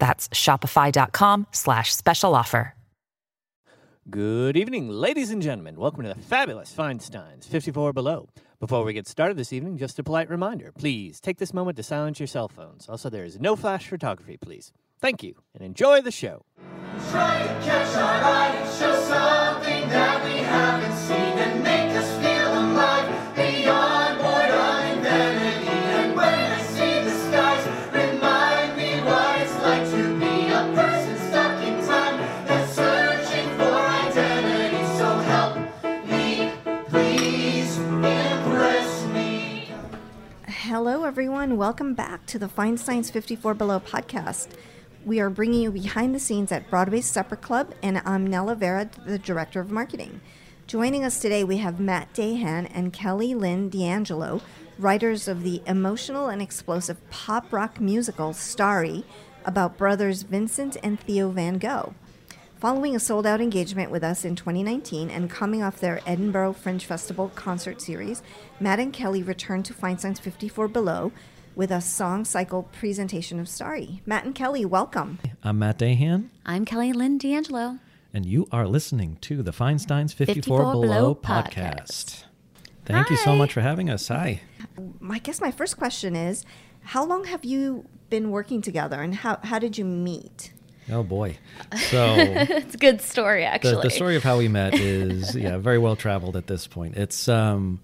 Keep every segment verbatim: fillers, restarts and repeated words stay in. That's shopify.com slash special offer. Good evening, ladies and gentlemen. Welcome to the fabulous Feinstein's fifty-four Below. Before we get started this evening, just a polite reminder. Please take this moment to silence your cell phones. Also, there is no flash photography, please. Thank you, and enjoy the show. Try to catch our eye and show something that we haven't seen and make us feel alive beyond boredom and vanity. And when I see the skies, remind me what it's like to be a person stuck in time that's searching for identity. So help me, please impress me. Hello, everyone. Welcome back to the Feinstein's fifty-four Below podcast. We are bringing you behind the scenes at Broadway's Supper Club, and I'm Nella Vera, the Director of Marketing. Joining us today, we have Matt Dahan and Kelly Lynn D'Angelo, writers of the emotional and explosive pop rock musical Starry, about brothers Vincent and Theo van Gogh. Following a sold-out engagement with us in twenty nineteen and coming off their Edinburgh Fringe Festival concert series, Matt and Kelly returned to Feinstein's fifty-four Below with a song cycle presentation of Starry. Matt and Kelly, welcome. I'm Matt Dahan. I'm Kelly Lynn D'Angelo. And you are listening to the Feinstein's fifty-four, fifty-four Below, Below podcast. podcast. Thank Hi. you so much for having us. Hi. I guess my first question is, how long have you been working together, and how, how did you meet? Oh, boy. So it's a good story, actually. The, the story of how we met is yeah, very well-traveled at this point. It's um,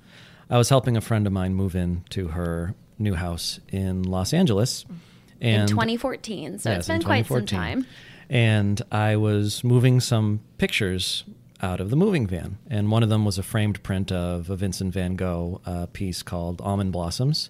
I was helping a friend of mine move in to her new house in Los Angeles. And in twenty fourteen, so yes, it's been quite some time. And I was moving some pictures out of the moving van, and one of them was a framed print of a Vincent van Gogh uh, piece called Almond Blossoms.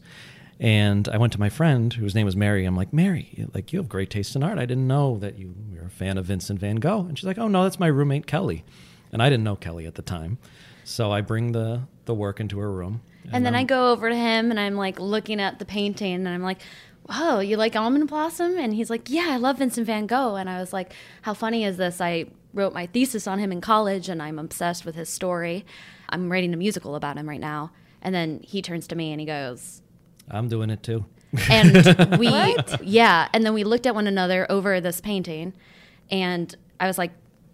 And I went to my friend, whose name was Mary. I'm like, Mary, like, you have great taste in art. I didn't know that you were a fan of Vincent van Gogh. And she's like, oh, no, that's my roommate, Kelly. And I didn't know Kelly at the time. So I bring the, the work into her room. And, and then I'm, I go over to him, and I'm, like, looking at the painting, and I'm like, oh, you like Almond Blossom? And he's like, yeah, I love Vincent van Gogh. And I was like, how funny is this? I wrote my thesis on him in college, and I'm obsessed with his story. I'm writing a musical about him right now. And then he turns to me, and he goes, I'm doing it, too. And we, what? yeah, and then we looked at one another over this painting, and I was like,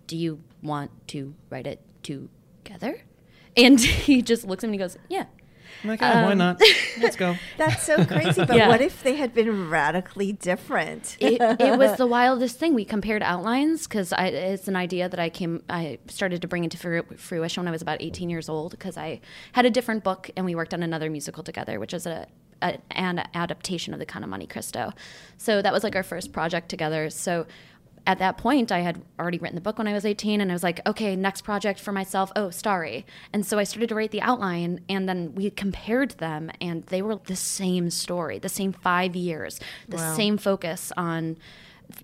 do you want to write it together? And he just looks at me, and he goes, yeah. I'm like, oh, um, why not? Let's go. That's so crazy, but yeah. What if they had been radically different? it, it was the wildest thing. We compared outlines, because it's an idea that I came, I started to bring into fruition when I was about eighteen years old, because I had a different book, and we worked on another musical together, which is a, a an adaptation of The Count of Monte Cristo. So that was like our first project together. So at that point, I had already written the book when I was eighteen, and I was like, okay, next project for myself, oh, Starry. And so I started to write the outline, and then we compared them, and they were the same story, the same five years, the wow. same focus on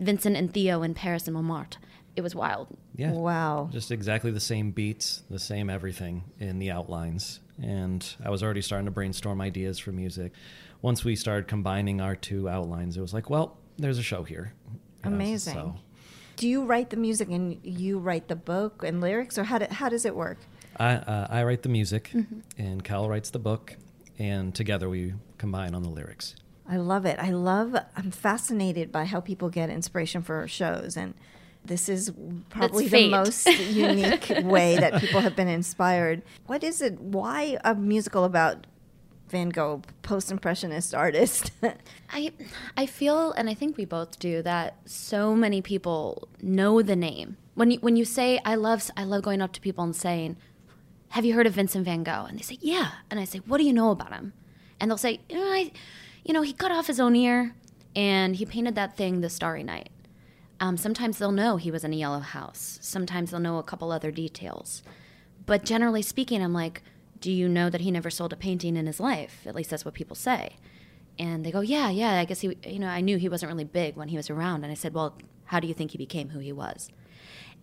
Vincent and Theo in Paris and Montmartre. It was wild. Yeah. Wow. Just exactly the same beats, the same everything in the outlines. And I was already starting to brainstorm ideas for music. Once we started combining our two outlines, it was like, well, there's a show here. You Amazing. Know, so. Do you write the music and you write the book and lyrics, or how do, how does it work? I uh, I write the music, mm-hmm. and Cal writes the book, and together we combine on the lyrics. I love it. I love, I'm fascinated by how people get inspiration for shows, and this is probably the most unique way that people have been inspired. What is it? Why a musical about Van Gogh, post-impressionist artist? I I feel, and I think we both do, that so many people know the name. When you, when you say, I love I love going up to people and saying, have you heard of Vincent van Gogh? And they say, yeah. And I say, what do you know about him? And they'll say, you know, I, you know he cut off his own ear, and he painted that thing, The Starry Night. Um, sometimes they'll know he was in a yellow house. Sometimes they'll know a couple other details. But generally speaking, I'm like, do you know that he never sold a painting in his life? At least that's what people say. And they go, yeah, yeah, I guess he, you know, I knew he wasn't really big when he was around. And I said, well, How do you think he became who he was?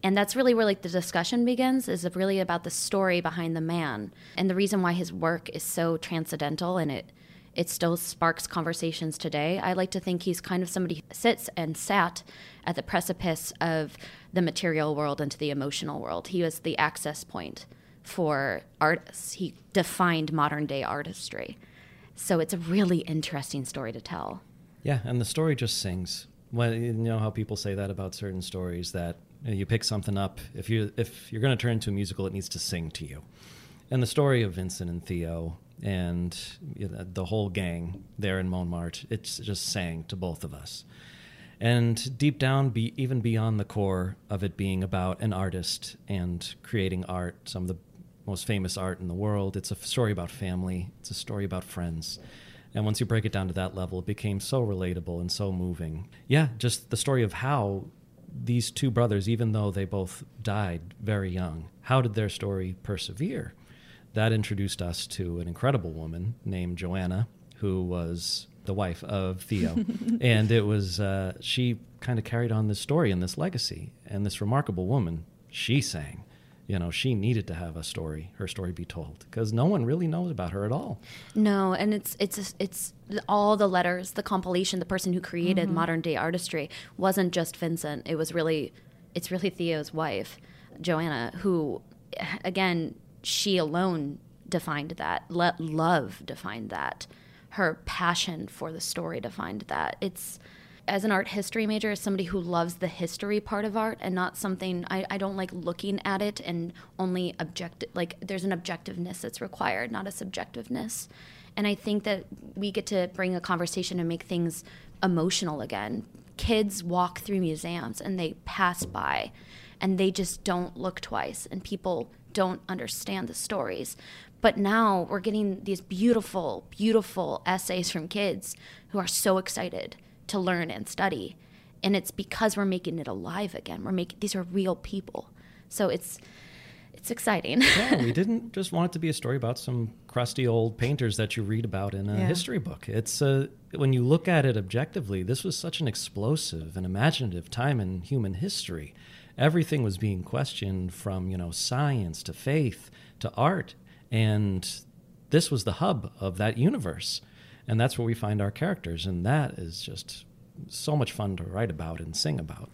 And that's really where like the discussion begins, is really about the story behind the man and the reason why his work is so transcendental, and it it still sparks conversations today. I like to think he's kind of somebody who sits and sat at the precipice of the material world into the emotional world. He was the access point for artists. He defined modern day artistry. So it's a really interesting story to tell. Yeah, and the story just sings. Well, you know how people say that about certain stories, that you pick something up. If you if you're going to turn into a musical, it needs to sing to you. And the story of Vincent and Theo and the whole gang there in Montmartre, it just sang to both of us. And deep down, be, even beyond the core of it being about an artist and creating art, some of the most famous art in the world, it's a story about family. It's a story about friends. And once you break it down to that level, it became so relatable and so moving. Yeah, just the story of how these two brothers, even though they both died very young, how did their story persevere? That introduced us to an incredible woman named Joanna, who was the wife of Theo. And it was, uh, she kind of carried on this story and this legacy. And this remarkable woman, she sang. You know, she needed to have a story, her story be told, because no one really knows about her at all. No, and it's it's it's all the letters, the compilation, the person who created mm-hmm. modern day artistry wasn't just Vincent. It was really, it's really Theo's wife, Joanna, who, again, she alone defined that. Let love defined that. Her passion for the story defined that. It's, as an art history major, as somebody who loves the history part of art and not something, I, I don't like looking at it and only object, like there's an objectiveness that's required, not a subjectiveness. And I think that we get to bring a conversation and make things emotional again. Kids walk through museums and they pass by and they just don't look twice, and people don't understand the stories. But now we're getting these beautiful, beautiful essays from kids who are so excited to learn and study, and it's because we're making it alive again. We're making, these are real people, so it's it's exciting. Yeah, we didn't just want it to be a story about some crusty old painters that you read about in a yeah. history book. It's uh, when you look at it objectively, this was such an explosive and imaginative time in human history. Everything was being questioned, from you know science to faith to art, and this was the hub of that universe. And that's where we find our characters, and that is just so much fun to write about and sing about.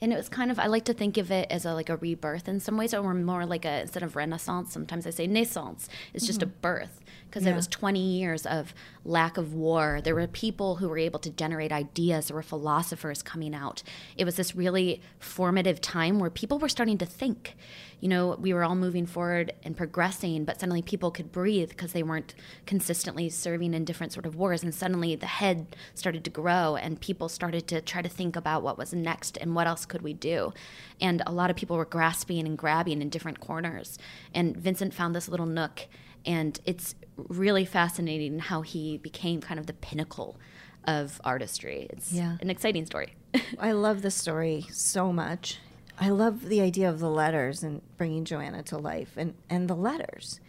And it was kind of, I like to think of it as a, like a rebirth in some ways, or more like a, instead of renaissance, sometimes I say naissance. It's mm-hmm. just a birth, because yeah. it was twenty years of lack of war. There were people who were able to generate ideas. There were philosophers coming out. It was this really formative time where people were starting to think. You know, we were all moving forward and progressing, but suddenly people could breathe because they weren't consistently serving in different sort of wars. And suddenly the head started to grow and people started to try to think about what was next and what else could we do. And a lot of people were grasping and grabbing in different corners. And Vincent found this little nook. And it's really fascinating how he became kind of the pinnacle of artistry. It's yeah. an exciting story. I love this story so much. I love the idea of the letters and bringing Joanna to life, and, and the letters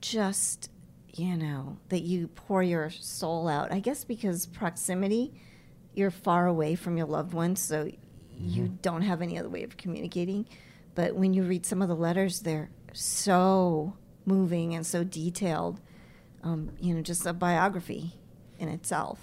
just, you know, that you pour your soul out. I guess because proximity, you're far away from your loved ones, so mm-hmm. you don't have any other way of communicating. But when you read some of the letters, they're so moving and so detailed, um, you know, just a biography in itself.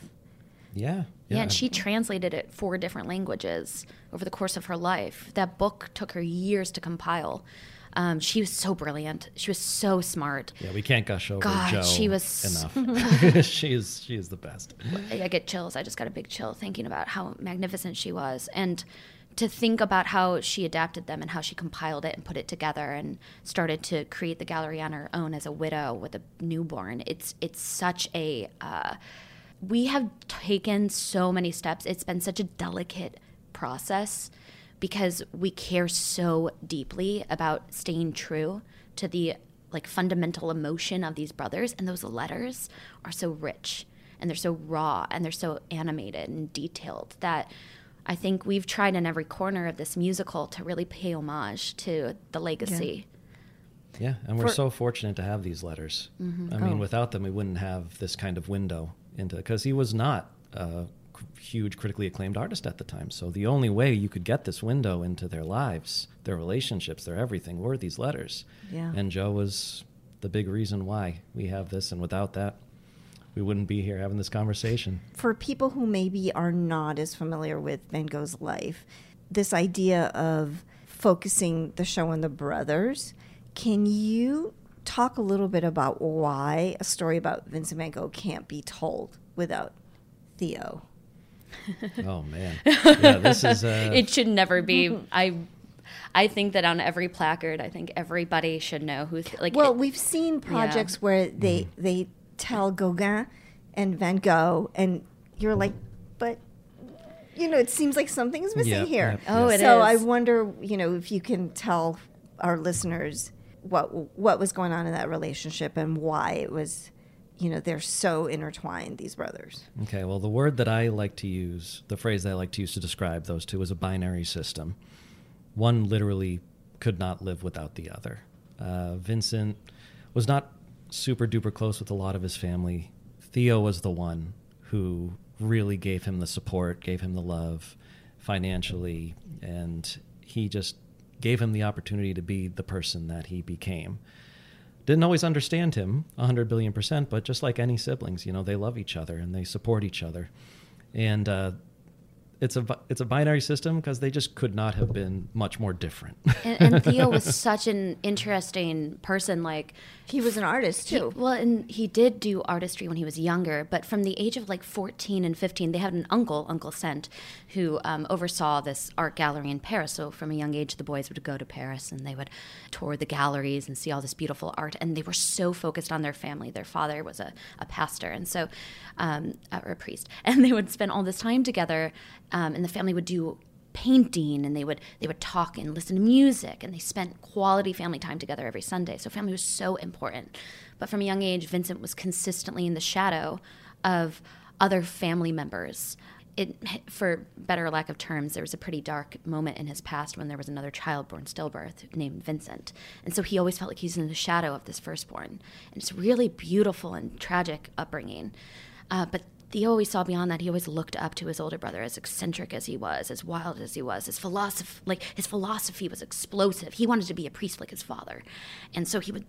Yeah. Yeah, and she translated it four different languages over the course of her life. That book took her years to compile. Um, she was so brilliant. She was so smart. Yeah, we can't gush over God, Jo she was enough. she, is, she is the best. I get chills. I just got a big chill thinking about how magnificent she was. And to think about how she adapted them and how she compiled it and put it together and started to create the gallery on her own as a widow with a newborn. It's, it's such a... Uh, we have taken so many steps. It's been such a delicate process because we care so deeply about staying true to the like fundamental emotion of these brothers. And those letters are so rich, and they're so raw, and they're so animated and detailed that I think we've tried in every corner of this musical to really pay homage to the legacy. Yeah. Yeah, and we're For, so fortunate to have these letters. Mm-hmm. I mean, oh. without them, we wouldn't have this kind of window into, because he was not a huge critically acclaimed artist at the time. So the only way you could get this window into their lives, their relationships, their everything were these letters. Yeah. And Joe was the big reason why we have this. And without that, we wouldn't be here having this conversation. For people who maybe are not as familiar with Van Gogh's life, this idea of focusing the show on the brothers, can you talk a little bit about why a story about Vincent van Gogh can't be told without Theo? Oh, man. Yeah, this is... Uh... It should never be... Mm-hmm. I I think that on every placard, I think everybody should know who... Like, well, it, we've seen projects yeah. where they mm-hmm. they tell Gauguin and Van Gogh, and you're like, but... You know, it seems like something's missing yep, here. Yep, oh, yep. it so is. So I wonder, you know, if you can tell our listeners what what was going on in that relationship and why it was, you know, they're so intertwined, these brothers. Okay, well, the word that I like to use, the phrase that I like to use to describe those two is a binary system. One literally could not live without the other. Uh, Vincent was not super duper close with a lot of his family. Theo was the one who... really gave him the support, gave him the love financially, and he just gave him the opportunity to be the person that he became. Didn't always understand him one hundred billion percent, but just like any siblings, you know, they love each other and they support each other. And uh, it's a it's a binary system because they just could not have been much more different. and, and Theo was such an interesting person. Like, he was an artist too. He, well, and he did do artistry when he was younger, but from the age of like fourteen and fifteen, they had an uncle, Uncle Sent, who um, oversaw this art gallery in Paris. So from a young age, the boys would go to Paris and they would tour the galleries and see all this beautiful art. And they were so focused on their family. Their father was a, a pastor, and so um, or a priest, and they would spend all this time together. Um, and the family would do painting, and they would they would talk and listen to music, and they spent quality family time together every Sunday. So family was so important. But from a young age, Vincent was consistently in the shadow of other family members. It, for better lack of terms, there was a pretty dark moment in his past when there was another child born stillbirth named Vincent. And so he always felt like he's in the shadow of this firstborn. And it's a really beautiful and tragic upbringing. Uh, but Theo always saw beyond that. He always looked up to his older brother, as eccentric as he was, as wild as he was. His philosophy, like his philosophy was explosive. He wanted to be a priest like his father. And so he would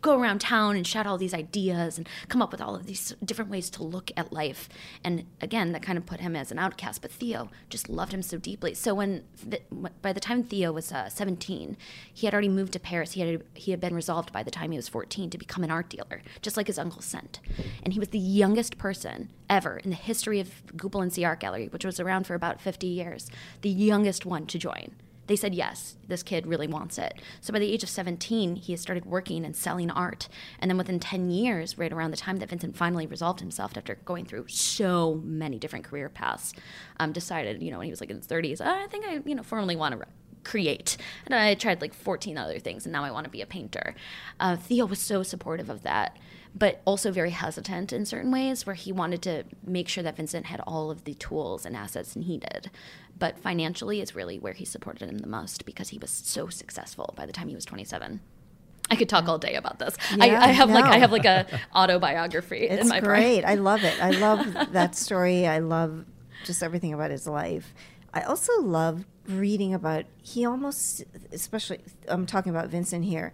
go around town and shout all these ideas and come up with all of these different ways to look at life. And again, that kind of put him as an outcast. But Theo just loved him so deeply. So when the, by the time Theo was uh, seventeen, he had already moved to Paris. He had he had been resolved by the time he was fourteen to become an art dealer, just like his uncle Sent. And he was the youngest person ever in the history of Goubelins Art Gallery, which was around for about fifty years, the youngest one to join. They said, yes, this kid really wants it. So by the age of seventeen, he started working and selling art. And then within ten years, right around the time that Vincent finally resolved himself after going through so many different career paths, um, decided, you know, when he was like in his thirties, oh, I think I, you know, formally want to create. And I tried like fourteen other things, and now I want to be a painter. Uh, Theo was so supportive of that, but also very hesitant in certain ways, where he wanted to make sure that Vincent had all of the tools and assets needed. But financially is really where he supported him the most, because he was so successful by the time he was twenty-seven. I could talk all day about this. Yeah, I, I have no. like I have like a autobiography it's in my brain. It's great. I love it. I love that story. I love just everything about his life. I also love reading about, he almost, especially, I'm talking about Vincent here,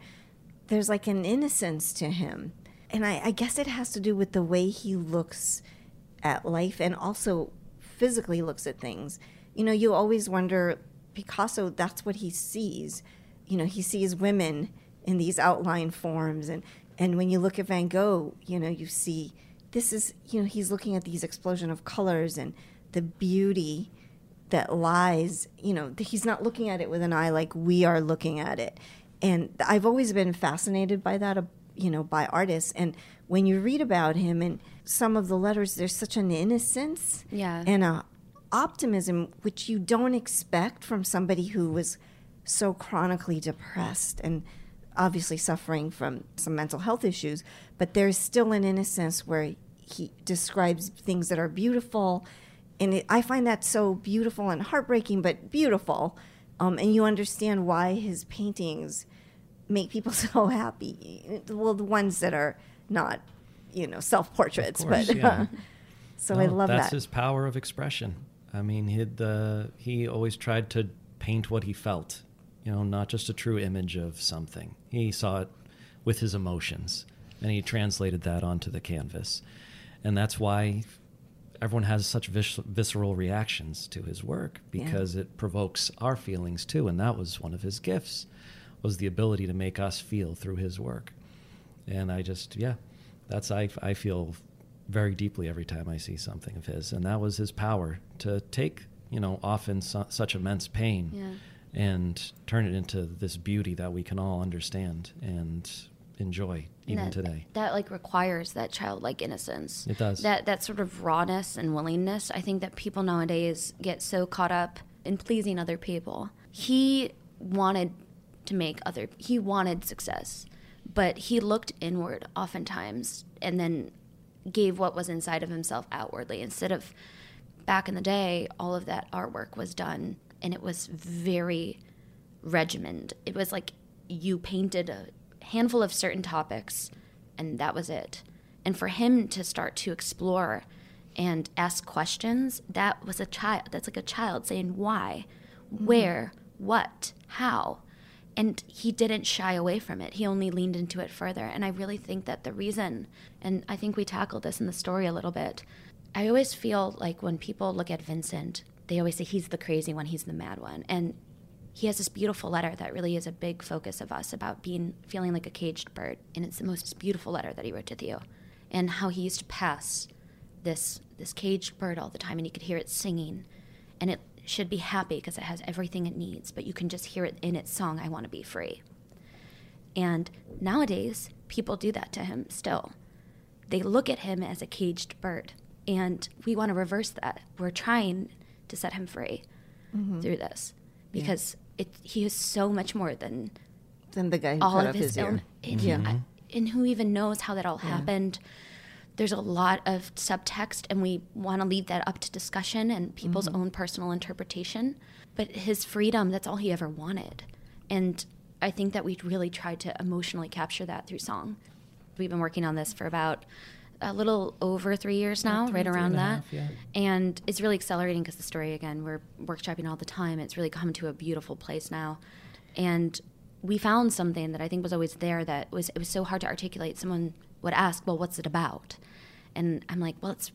there's like an innocence to him. And I, I guess it has to do with the way he looks at life and also physically looks at things. You know, you always wonder, Picasso, that's what he sees. You know, he sees women in these outline forms. And, and when you look at Van Gogh, you know, you see this is, you know, he's looking at these explosion of colors and the beauty that lies. You know, he's not looking at it with an eye like we are looking at it. And I've always been fascinated by that approach, you know, by artists. And when you read about him and some of the letters, there's such an innocence yeah. and a optimism, which you don't expect from somebody who was so chronically depressed and obviously suffering from some mental health issues. But there's still an innocence where he describes things that are beautiful. And it, I find that so beautiful and heartbreaking, but beautiful. Um, and you understand why his paintings make people so happy. Well, the ones that are not, you know, self-portraits, course, but yeah. uh, So no, I love that's that. That's his power of expression. I mean, he uh, he always tried to paint what he felt, you know, not just a true image of something. He saw it with his emotions, and he translated that onto the canvas. And that's why everyone has such vis visceral reactions to his work, because yeah. it provokes our feelings too. And that was one of his gifts, was the ability to make us feel through his work. And I just, yeah, that's, I, I feel very deeply every time I see something of his. And that was his power, to take, you know, often su such immense pain yeah. and turn it into this beauty that we can all understand and enjoy even that, today. That like requires that childlike innocence. It does. That, that sort of rawness and willingness. I think that people nowadays get so caught up in pleasing other people. He wanted to make other, he wanted success, but he looked inward oftentimes and then gave what was inside of himself outwardly, instead of, back in the day, all of that artwork was done and it was very regimented. It was like you painted a handful of certain topics and that was it. And for him to start to explore and ask questions, that was a child, that's like a child saying why, mm-hmm. where, what, how. And he didn't shy away from it. He only leaned into it further. And I really think that the reason, and I think we tackled this in the story a little bit, I always feel like when people look at Vincent, they always say he's the crazy one, he's the mad one. And he has this beautiful letter that really is a big focus of us about being feeling like a caged bird. And it's the most beautiful letter that he wrote to Theo, and how he used to pass this, this caged bird all the time, and you could hear it singing. And it should be happy because it has everything it needs, but you can just hear it in its song, I want to be free. And nowadays, people do that to him still. They look at him as a caged bird, and we want to reverse that. We're trying to set him free mm-hmm. through this, because yeah. it, he is so much more than, than the guy who all cut of up his, his own, ear. And, yeah. I, and who even knows how that all yeah. happened. There's a lot of subtext, and we want to leave that up to discussion and people's mm-hmm. own personal interpretation. But his freedom, that's all he ever wanted. And I think that we really tried to emotionally capture that through song. We've been working on this for about a little over three years now, yeah, right around that. Half, yeah. And it's really accelerating because the story, again, we're workshopping all the time. It's really come to a beautiful place now. And we found something that I think was always there that was, it was so hard to articulate. Someone would ask, well, what's it about? And I'm like, well, it's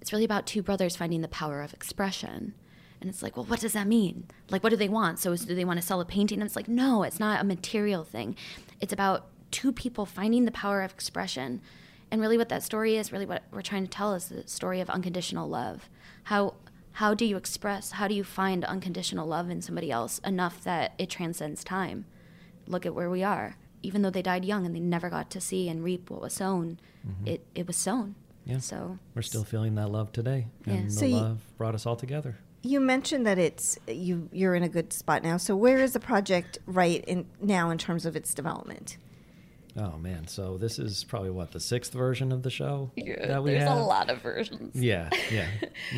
it's really about two brothers finding the power of expression. And it's like, well, what does that mean? Like, what do they want? So is, do they want to sell a painting? And it's like, no, it's not a material thing. It's about two people finding the power of expression. And really what that story is, really what we're trying to tell is the story of unconditional love. How, how do you express, how do you find unconditional love in somebody else enough that it transcends time? Look at where we are. Even though they died young and they never got to see and reap what was sown, mm-hmm. it, it was sown. Yeah. So we're still feeling that love today. And yeah. the so love you, brought us all together. You mentioned that it's you, you're in a good spot now. So where is the project right in now in terms of its development? Oh, man. So this is probably, what, the sixth version of the show yeah, that we there's have? There's a lot of versions. Yeah, yeah.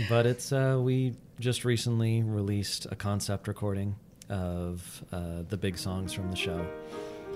But it's uh, we just recently released a concept recording of uh, the big songs from the show.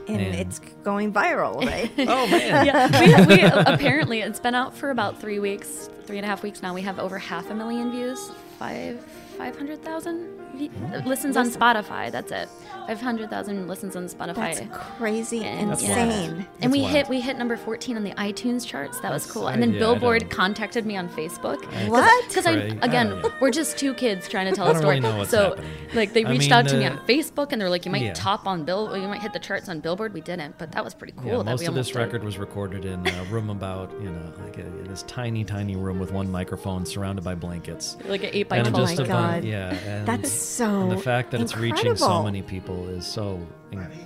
And, and it's going viral, right? Oh, man. Yeah. We, we, apparently, it's been out for about three weeks, three and a half weeks now. We have over half a million views, five, 500,000 mm-hmm. listens Listen. on Spotify. That's it. five hundred thousand listens on Spotify. That's crazy and that's insane. Wild. And we hit, we hit number fourteen on the iTunes charts. That that's, was cool. And then uh, yeah, Billboard contacted me on Facebook. I, what? Because, again, uh, yeah. we're just two kids trying to tell a story. Really so, happening. like, they reached I mean, out to uh, me on Facebook, and they were like, you might yeah. top on Billboard, you might hit the charts on Billboard. We didn't, but that was pretty cool. Yeah, that most we of this did. record was recorded in a room about, you know, like a, this tiny, tiny room with one microphone surrounded by blankets. Like an eight by twelve. Oh, my God. Yeah. And that's so and the fact that incredible. It's reaching so many people is so,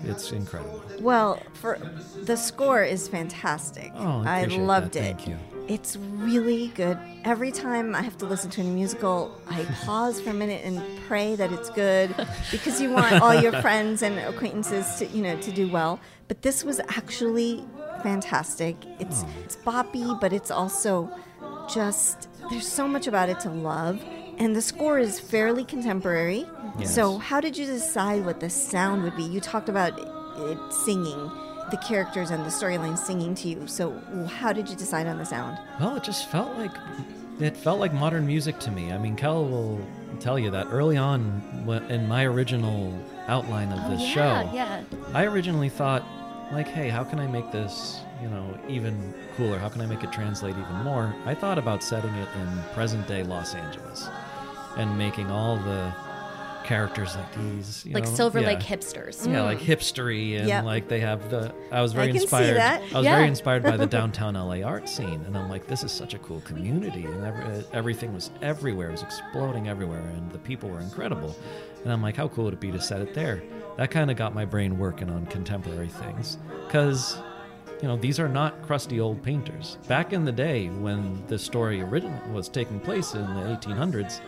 it's incredible. Well, for the score is fantastic. Oh, I, I loved that. it. Thank you. It's really good. Every time I have to listen to a musical, I pause for a minute and pray that it's good, because you want all your friends and acquaintances to, you know, to do well. But this was actually fantastic. It's, oh. it's boppy, but it's also just, there's so much about it to love. And the score is fairly contemporary. Yes. So how did you decide what the sound would be? You talked about it singing, the characters and the storyline singing to you. So how did you decide on the sound? Well, it just felt like it felt like modern music to me. I mean, Kel will tell you that early on in my original outline of this oh, yeah, show, yeah. I originally thought, like, hey, how can I make this, you know, even cooler? How can I make it translate even more? I thought about setting it in present-day Los Angeles and making all the characters like these, you like know, Silver yeah. Lake hipsters, yeah, mm. like hipstery, and yep. like they have the. I was very I can inspired. See that. I was yeah. very inspired by the downtown L A art scene, and I'm like, this is such a cool community, and every, everything was everywhere, it was exploding everywhere, and the people were incredible, and I'm like, how cool would it be to set it there? That kind of got my brain working on contemporary things, because, you know, these are not crusty old painters. Back in the day when the story originally was taking place in the eighteen hundreds.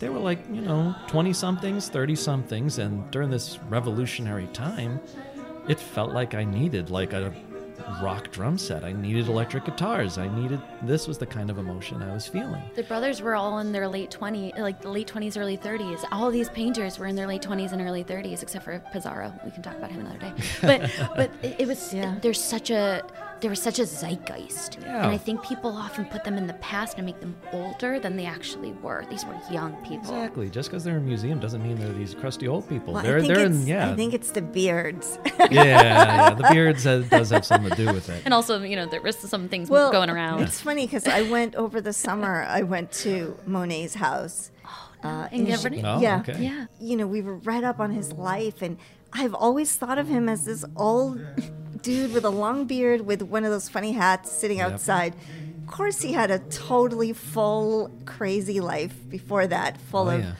They were like, you know, twenty-somethings, thirty-somethings, and during this revolutionary time, it felt like I needed like a rock drum set. I needed electric guitars. I needed, this was the kind of emotion I was feeling. The brothers were all in their late twenties, like the late twenties, early thirties. All these painters were in their late twenties and early thirties, except for Pizarro. We can talk about him another day. But but it, it was, yeah. there's such a, there was such a zeitgeist. Yeah. And I think people often put them in the past and make them older than they actually were. These were young people. Exactly. Just because they're in a museum doesn't mean they're these crusty old people. Well, they're, I, think they're in, yeah. I think it's the beards. yeah, yeah, the beards has, does have something to do with it. And also, you know, there was some things well, going around. It's funny because I went over the summer, I went to Monet's house. Oh, no. uh, in Giverny? Oh, yeah. Okay. yeah. You know, we were right up on his life, and I've always thought of him as this old... dude with a long beard with one of those funny hats sitting yep. outside. Of course he had a totally full, crazy life before that, full oh, of yeah.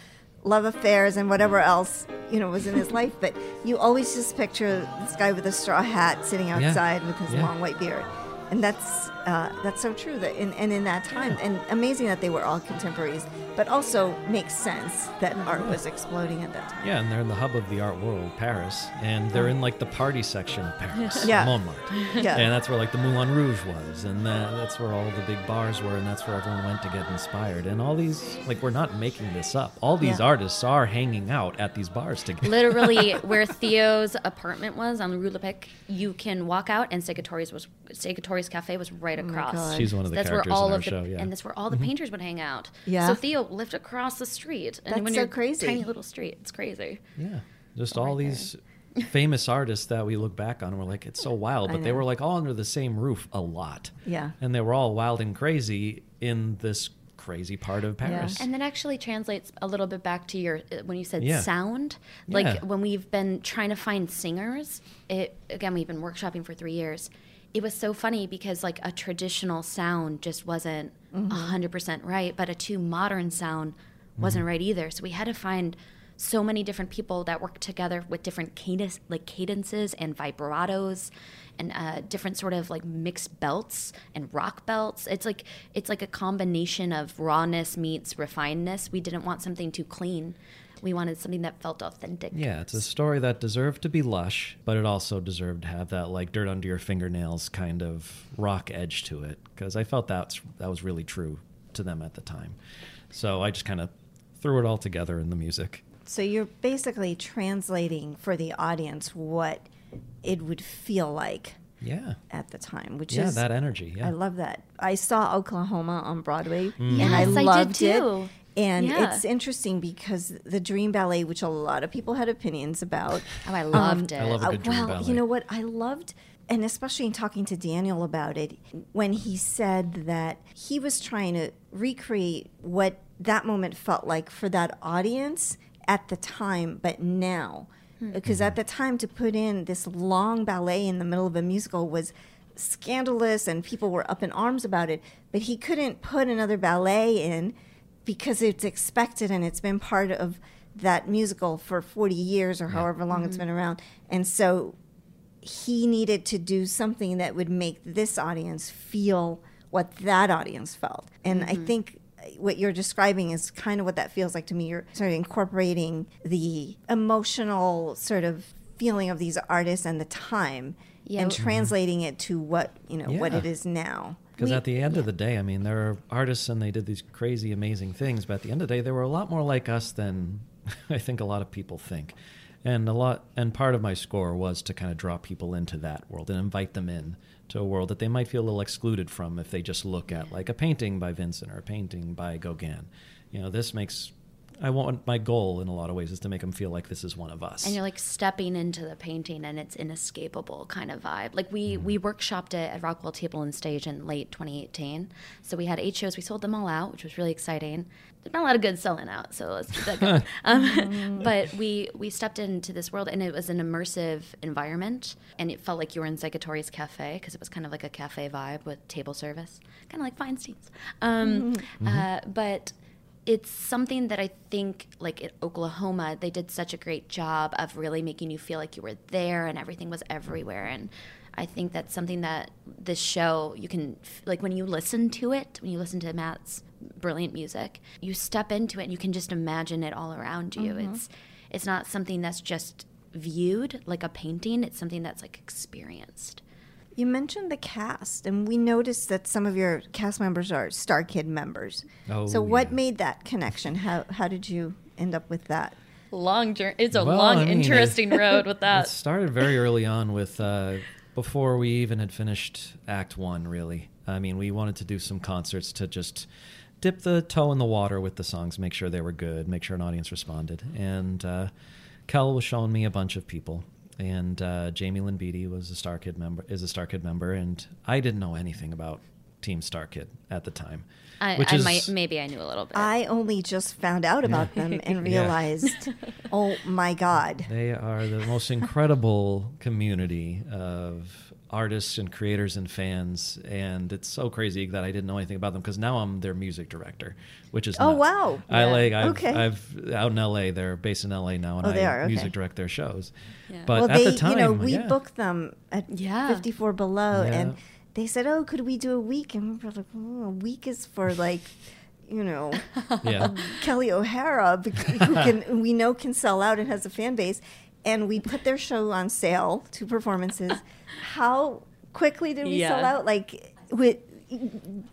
love affairs and whatever else, you know, was in his life. But you always just picture this guy with a straw hat sitting outside yeah. with his yeah. long white beard. And that's uh, that's so true. That in, and in that time, yeah. and amazing that they were all contemporaries, but also makes sense that art was exploding at that time. Yeah, and they're in the hub of the art world, Paris, and they're in like the party section of Paris, yeah. Montmartre. Yeah. And that's where like the Moulin Rouge was, and that, that's where all the big bars were, and that's where everyone went to get inspired. And all these, like, we're not making this up. All these yeah. artists are hanging out at these bars together. Literally, where Theo's apartment was on Rue Lepic, you can walk out, and Segatori's was Segatori's Cafe was right across. Oh, she's one of the that's characters where all in our of the, show, yeah. And that's where all the painters would hang out. Yeah. So Theo lived across the street. And that's when so you're crazy. Tiny little street. It's crazy. Yeah. Just oh, all right these there. famous artists that we look back on and we're like, it's so wild. But they were like all under the same roof a lot. Yeah. And they were all wild and crazy in this crazy part of Paris. Yeah. And that actually translates a little bit back to your, when you said yeah. sound, like yeah. when we've been trying to find singers, it again, we've been workshopping for three years. It was so funny because, like, a traditional sound just wasn't mm-hmm. one hundred percent right, but a too modern sound wasn't mm-hmm. right either. So we had to find so many different people that worked together with different cadence, like cadences and vibratos and uh, different sort of, like, mixed belts and rock belts. It's like it's like a combination of rawness meets refinedness. We didn't want something too clean. We wanted something that felt authentic. Yeah, it's a story that deserved to be lush, but it also deserved to have that like dirt under your fingernails kind of rock edge to it, because I felt that's, that was really true to them at the time. So I just kind of threw it all together in the music. So you're basically translating for the audience what it would feel like yeah. at the time, which yeah, is... Yeah, that energy, yeah. I love that. I saw Oklahoma on Broadway, mm. and yes, I loved I did too. it. And yeah. it's interesting because the Dream Ballet, which a lot of people had opinions about. Oh, I loved um, it. I love a good dream well, ballet. You know what? I loved, and especially in talking to Daniel about it, when he said that he was trying to recreate what that moment felt like for that audience at the time, but now. Mm-hmm. Because at the time, to put in this long ballet in the middle of a musical was scandalous, and people were up in arms about it. But he couldn't put another ballet in, because it's expected and it's been part of that musical for forty years or however long mm-hmm. it's been around. And so he needed to do something that would make this audience feel what that audience felt. And mm-hmm. I think what you're describing is kind of what that feels like to me. You're sort of incorporating the emotional sort of feeling of these artists and the time yeah. and mm-hmm. translating it to what, you know, yeah. what it is now. Because at the end yeah. of the day, I mean, there are artists and they did these crazy, amazing things. But at the end of the day, they were a lot more like us than I think a lot of people think. And a lot, and part of my score was to kind of draw people into that world and invite them in to a world that they might feel a little excluded from if they just look at like a painting by Vincent or a painting by Gauguin. You know, this makes, I want, my goal in a lot of ways is to make them feel like this is one of us. And you're like stepping into the painting and it's inescapable kind of vibe. Like we, mm-hmm. we workshopped it at Rockwell Table and Stage in late twenty eighteen. So we had eight shows. We sold them all out, which was really exciting. There's not a lot of good selling out, so let's keep that going. um, but we, we stepped into this world and it was an immersive environment. And it felt like you were in Segatori's cafe because it was kind of like a cafe vibe with table service, kind of like Feinstein's. Um, mm-hmm. uh, but... It's something that I think, like in Oklahoma, they did such a great job of really making you feel like you were there and everything was everywhere. And I think that's something that this show, you can, like when you listen to it, when you listen to Matt's brilliant music, you step into it and you can just imagine it all around you. Mm-hmm. It's it's not something that's just viewed like a painting. It's something that's like experienced. You mentioned the cast, and we noticed that some of your cast members are StarKid members. Oh, so what yeah. made that connection? How how did you end up with that? Long journey. It's a well, long, I mean, interesting it, road with that. It started very early on with uh, before we even had finished Act One, really. I mean, we wanted to do some concerts to just dip the toe in the water with the songs, make sure they were good, make sure an audience responded. And uh, Kel was showing me a bunch of people. And uh, Jamie Lynn Beattie was a StarKid member. Is a StarKid member, and I didn't know anything about Team StarKid at the time. I, which I is, might, maybe I knew a little bit. I only just found out about yeah. them and realized, yeah. oh my God, they are the most incredible community of artists and creators and fans. And it's so crazy that I didn't know anything about them because now I'm their music director, which is oh nuts. Wow. I yeah. like I've, okay. I've out in L A. They're based in L A now, and oh, I are, okay. music direct their shows. Yeah. But well, at they, the time, you know, we yeah. booked them at yeah. fifty-four Below, yeah. and they said, "Oh, could we do a week?" And we were like, oh, "A week is for like." You know, yeah. Kelly O'Hara, who can we know can sell out and has a fan base, and we put their show on sale, two performances. How quickly did we yeah. sell out? Like, with,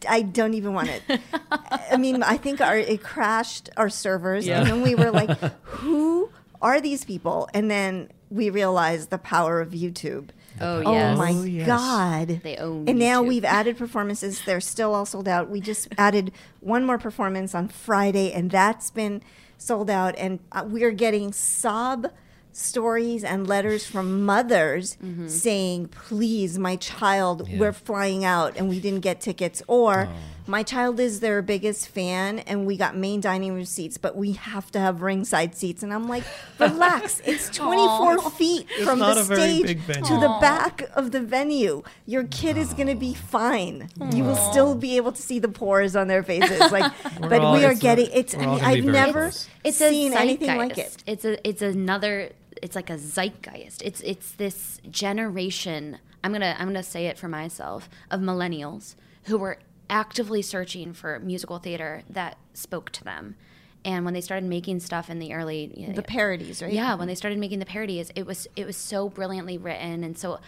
I don't even want it. I mean, I think our it crashed our servers, yeah. and then we were like, "Who are these people?" And then we realized the power of YouTube. Oh, oh yes. my oh, yes. God. They own And now YouTube. We've added performances. They're still all sold out. We just added one more performance on Friday, and that's been sold out. And we're getting sob stories and letters from mothers mm-hmm. saying, please, my child, yeah. we're flying out, and we didn't get tickets. Or oh. my child is their biggest fan, and we got main dining room seats, but we have to have ringside seats. And I'm like, relax. It's twenty-four Aww. Feet from the stage to Aww. The back of the venue. Your kid Aww. Is going to be fine. Aww. You will still be able to see the pores on their faces. Like, but all, we are getting a, it's. I mean, I've never it's seen anything like it. It's a. It's another. It's like a zeitgeist. It's. It's this generation. I'm gonna. I'm gonna say it for myself of millennials who were actively searching for musical theater that spoke to them. And when they started making stuff in the early... You know, the parodies, right? Yeah, when they started making the parodies, it was it was so brilliantly written and so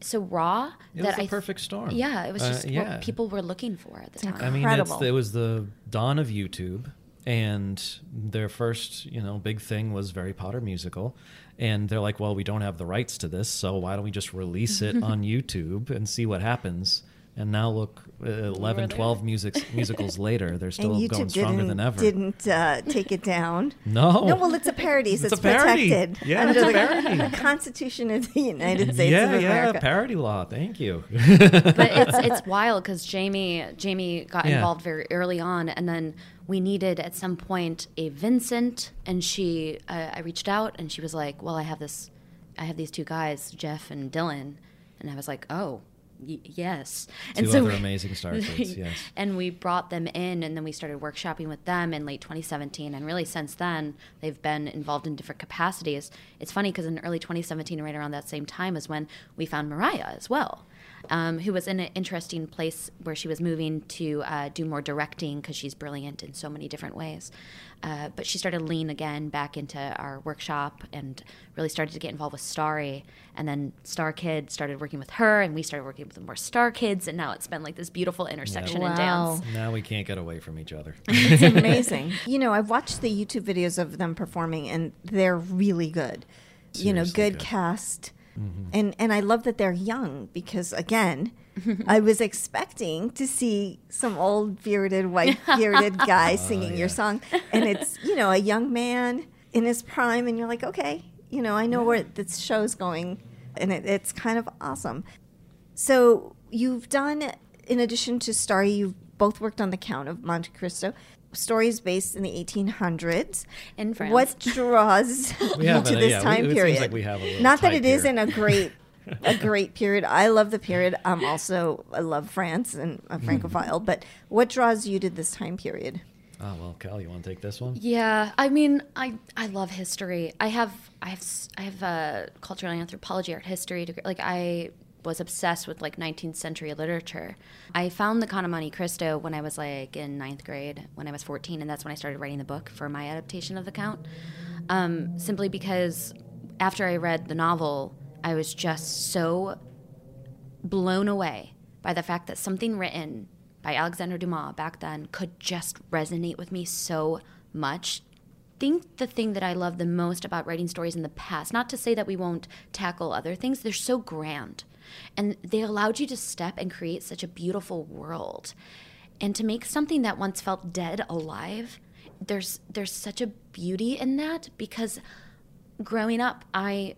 so raw. It that was the I, perfect storm. Yeah, it was just uh, yeah. what people were looking for at the it's time. Incredible. I mean, it's, it was the dawn of YouTube, and their first you know big thing was Very Potter Musical. And they're like, well, we don't have the rights to this, so why don't we just release it on YouTube and see what happens? And now look, uh, eleven, twelve music, musicals later, they're still and going stronger than ever. Didn't uh, take it down. No. No, well, it's a parody, so it's, it's a parody. Protected yeah, under the, the Constitution of the United States yeah, of America. Yeah, parody law. Thank you. But it's it's wild because Jamie Jamie got yeah. involved very early on, and then we needed at some point a Vincent, and she uh, I reached out, and she was like, "Well, I have this, I have these two guys, Jeff and Dylan," and I was like, "Oh." Yes. Two and so other we, amazing star kids, yes. And we brought them in, and then we started workshopping with them in late twenty seventeen. And really since then, they've been involved in different capacities. It's funny because in early twenty seventeen, right around that same time, is when we found Mariah as well. um, who was in an interesting place where she was moving to uh, do more directing because she's brilliant in so many different ways. Uh, but she started lean again back into our workshop and really started to get involved with Starry. And then StarKid started working with her, and we started working with more StarKids. And now it's been like this beautiful intersection yep. wow. in dance. Now we can't get away from each other. It's amazing. You know, I've watched the YouTube videos of them performing, and they're really good. Seriously you know, good, good. cast. Mm-hmm. And and I love that they're young because, again, I was expecting to see some old bearded, white bearded guy singing uh, yeah. your song. And it's, you know, a young man in his prime. And you're like, okay, you know, I know yeah. where this show's going. And it, it's kind of awesome. So you've done, in addition to Starry, you've both worked on The Count of Monte Cristo. Stories based in the eighteen hundreds in France. What draws we you to a, this yeah, time we, period? Like we have a Not that it here. Isn't a great, a great period. I love the period. Um, also, I love France and I'm Francophile. But what draws you to this time period? Oh well, Cal, you want to take this one? Yeah, I mean, I, I love history. I have I have I have a cultural anthropology art history degree. Like I was obsessed with like nineteenth century literature. I found The Count of Monte Cristo when I was like in ninth grade, when I was fourteen, and that's when I started writing the book for my adaptation of The Count. Um, simply because after I read the novel, I was just so blown away by the fact that something written by Alexandre Dumas back then could just resonate with me so much. I think the thing that I love the most about writing stories in the past, not to say that we won't tackle other things, they're so grand. And they allowed you to step and create such a beautiful world. And to make something that once felt dead alive, there's there's such a beauty in that, because growing up, I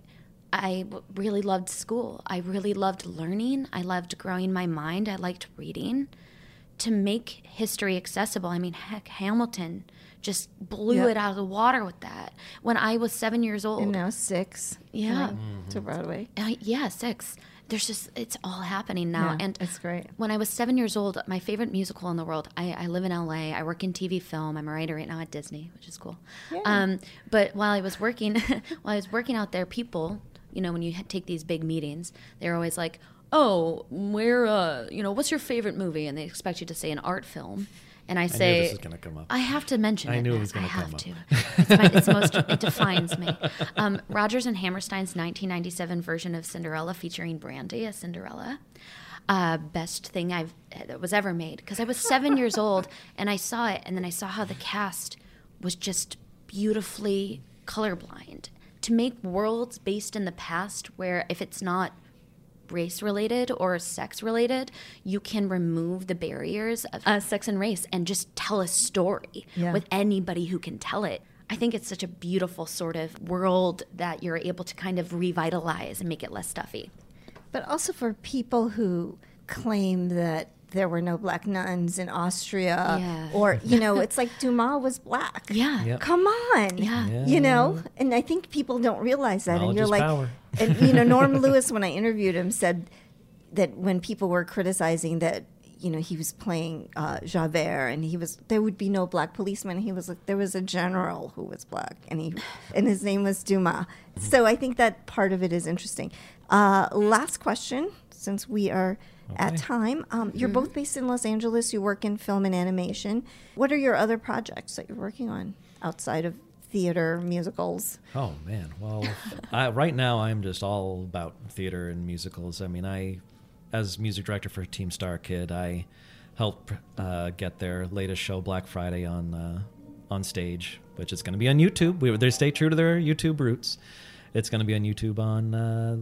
I really loved school. I really loved learning. I loved growing my mind. I liked reading. To make history accessible, I mean, heck, Hamilton just blew yep. it out of the water with that. When I was seven years old. And now six. Yeah. Mm-hmm. To Broadway. Uh, yeah, six. There's just, it's all happening now. Yeah, and it's great. When I was seven years old, my favorite musical in the world, I, I live in L A, I work in T V film, I'm a writer right now at Disney, which is cool. Yeah. Um, but while I was working, while I was working out there, people, you know, when you take these big meetings, they're always like, oh, where, uh, you know, what's your favorite movie? And they expect you to say an art film. And I say, I knew this was going to come up. I have to mention I it. I knew it was going to come up. I have to. It's, it's most, it defines me. Um, Rodgers and Hammerstein's nineteen ninety-seven version of Cinderella featuring Brandy as Cinderella. Uh, best thing I've that was ever made. Because I was seven years old, and I saw it, and then I saw how the cast was just beautifully colorblind. To make worlds based in the past where if it's not race-related or sex-related, you can remove the barriers of uh, sex and race and just tell a story yeah. with anybody who can tell it. I think it's such a beautiful sort of world that you're able to kind of revitalize and make it less stuffy. But also for people who claim that there were no black nuns in Austria yeah. or, you know, it's like Dumas was black. Yeah. Yep. Come on. Yeah. yeah. You know, and I think people don't realize that. Knowledge and you're like, power. And, you know, Norm Lewis, when I interviewed him, said that when people were criticizing that, you know, he was playing uh, Javert and he was, there would be no black policeman. He was like, there was a general who was black and he, and his name was Dumas. So I think that part of it is interesting. Uh, last question, since we are okay. at time. Um, you're mm-hmm. both based in Los Angeles. You work in film and animation. What are your other projects that you're working on outside of theater, musicals? Oh, man. Well, I, right now I'm just all about theater and musicals. I mean, I, as music director for Team StarKid, I helped uh, get their latest show, Black Friday, on uh, on stage, which is going to be on YouTube. We, they stay true to their YouTube roots. It's going to be on YouTube on uh,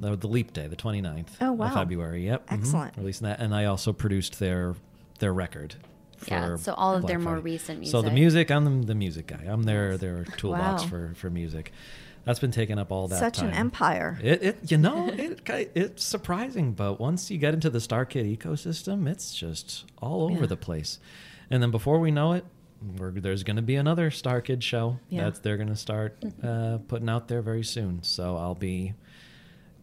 the, the Leap Day, the twenty-ninth oh, wow. of February. Yep. Excellent. Mm-hmm. Releasing that. And I also produced their their record. Yeah, so all of Black their Friday. More recent music. So the music, I'm the music guy. I'm their, their toolbox wow. for, for music. That's been taking up all that Such time. Such an empire. It, it you know, it it's surprising, but once you get into the StarKid ecosystem, it's just all over yeah. the place. And then before we know it, we're, there's going to be another StarKid show yeah. that they're going to start uh, putting out there very soon. So I'll be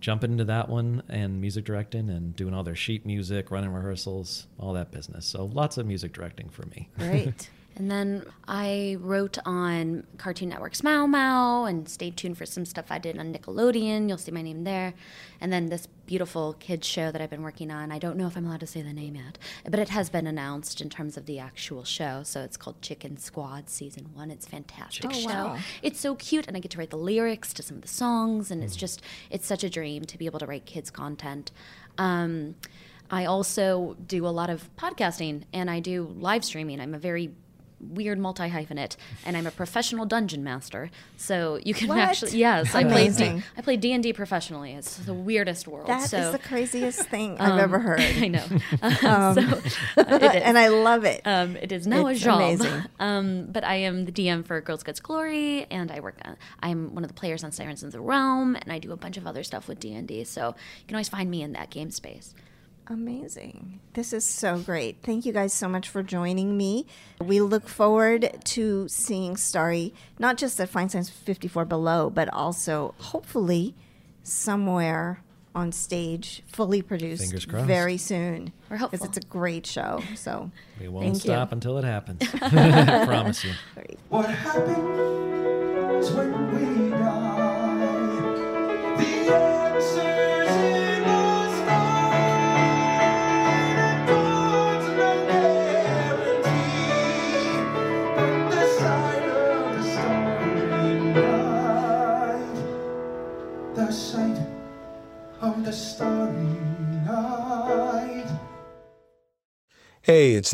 jumping into that one and music directing and doing all their sheet music, running rehearsals, all that business. So lots of music directing for me. Great. And then I wrote on Cartoon Network's Mau Mau, and stay tuned for some stuff I did on Nickelodeon. You'll see my name there. And then this beautiful kids show that I've been working on. I don't know if I'm allowed to say the name yet, but it has been announced in terms of the actual show. So it's called Chicken Squad Season one. It's a fantastic oh, show. Wow. It's so cute, and I get to write the lyrics to some of the songs, and it's just, it's such a dream to be able to write kids content. Um, I also do a lot of podcasting, and I do live streaming. I'm a very weird multi-hyphenate, and I'm a professional dungeon master. So you can what? actually, yes, I play D, I play D and D professionally. It's the weirdest world. That so, is the craziest thing um, I've ever heard. I know, um, so, uh, it is. And I love it. Um, it is now it's a job. Amazing. Um, but I am the D M for Girls Gets Glory, and I work. On, I'm one of the players on Sirens of the Realm, and I do a bunch of other stuff with D and D. So you can always find me in that game space. Amazing. This is so great. Thank you guys so much for joining me. We look forward to seeing Starry, not just at Feinstein's fifty-four Below, but also hopefully somewhere on stage, fully produced very soon. We're hopeful. Because it's a great show. So we won't thank stop you. Until it happens. I promise you. What happens when we die? The answer. The sight of the starry night. Hey, it's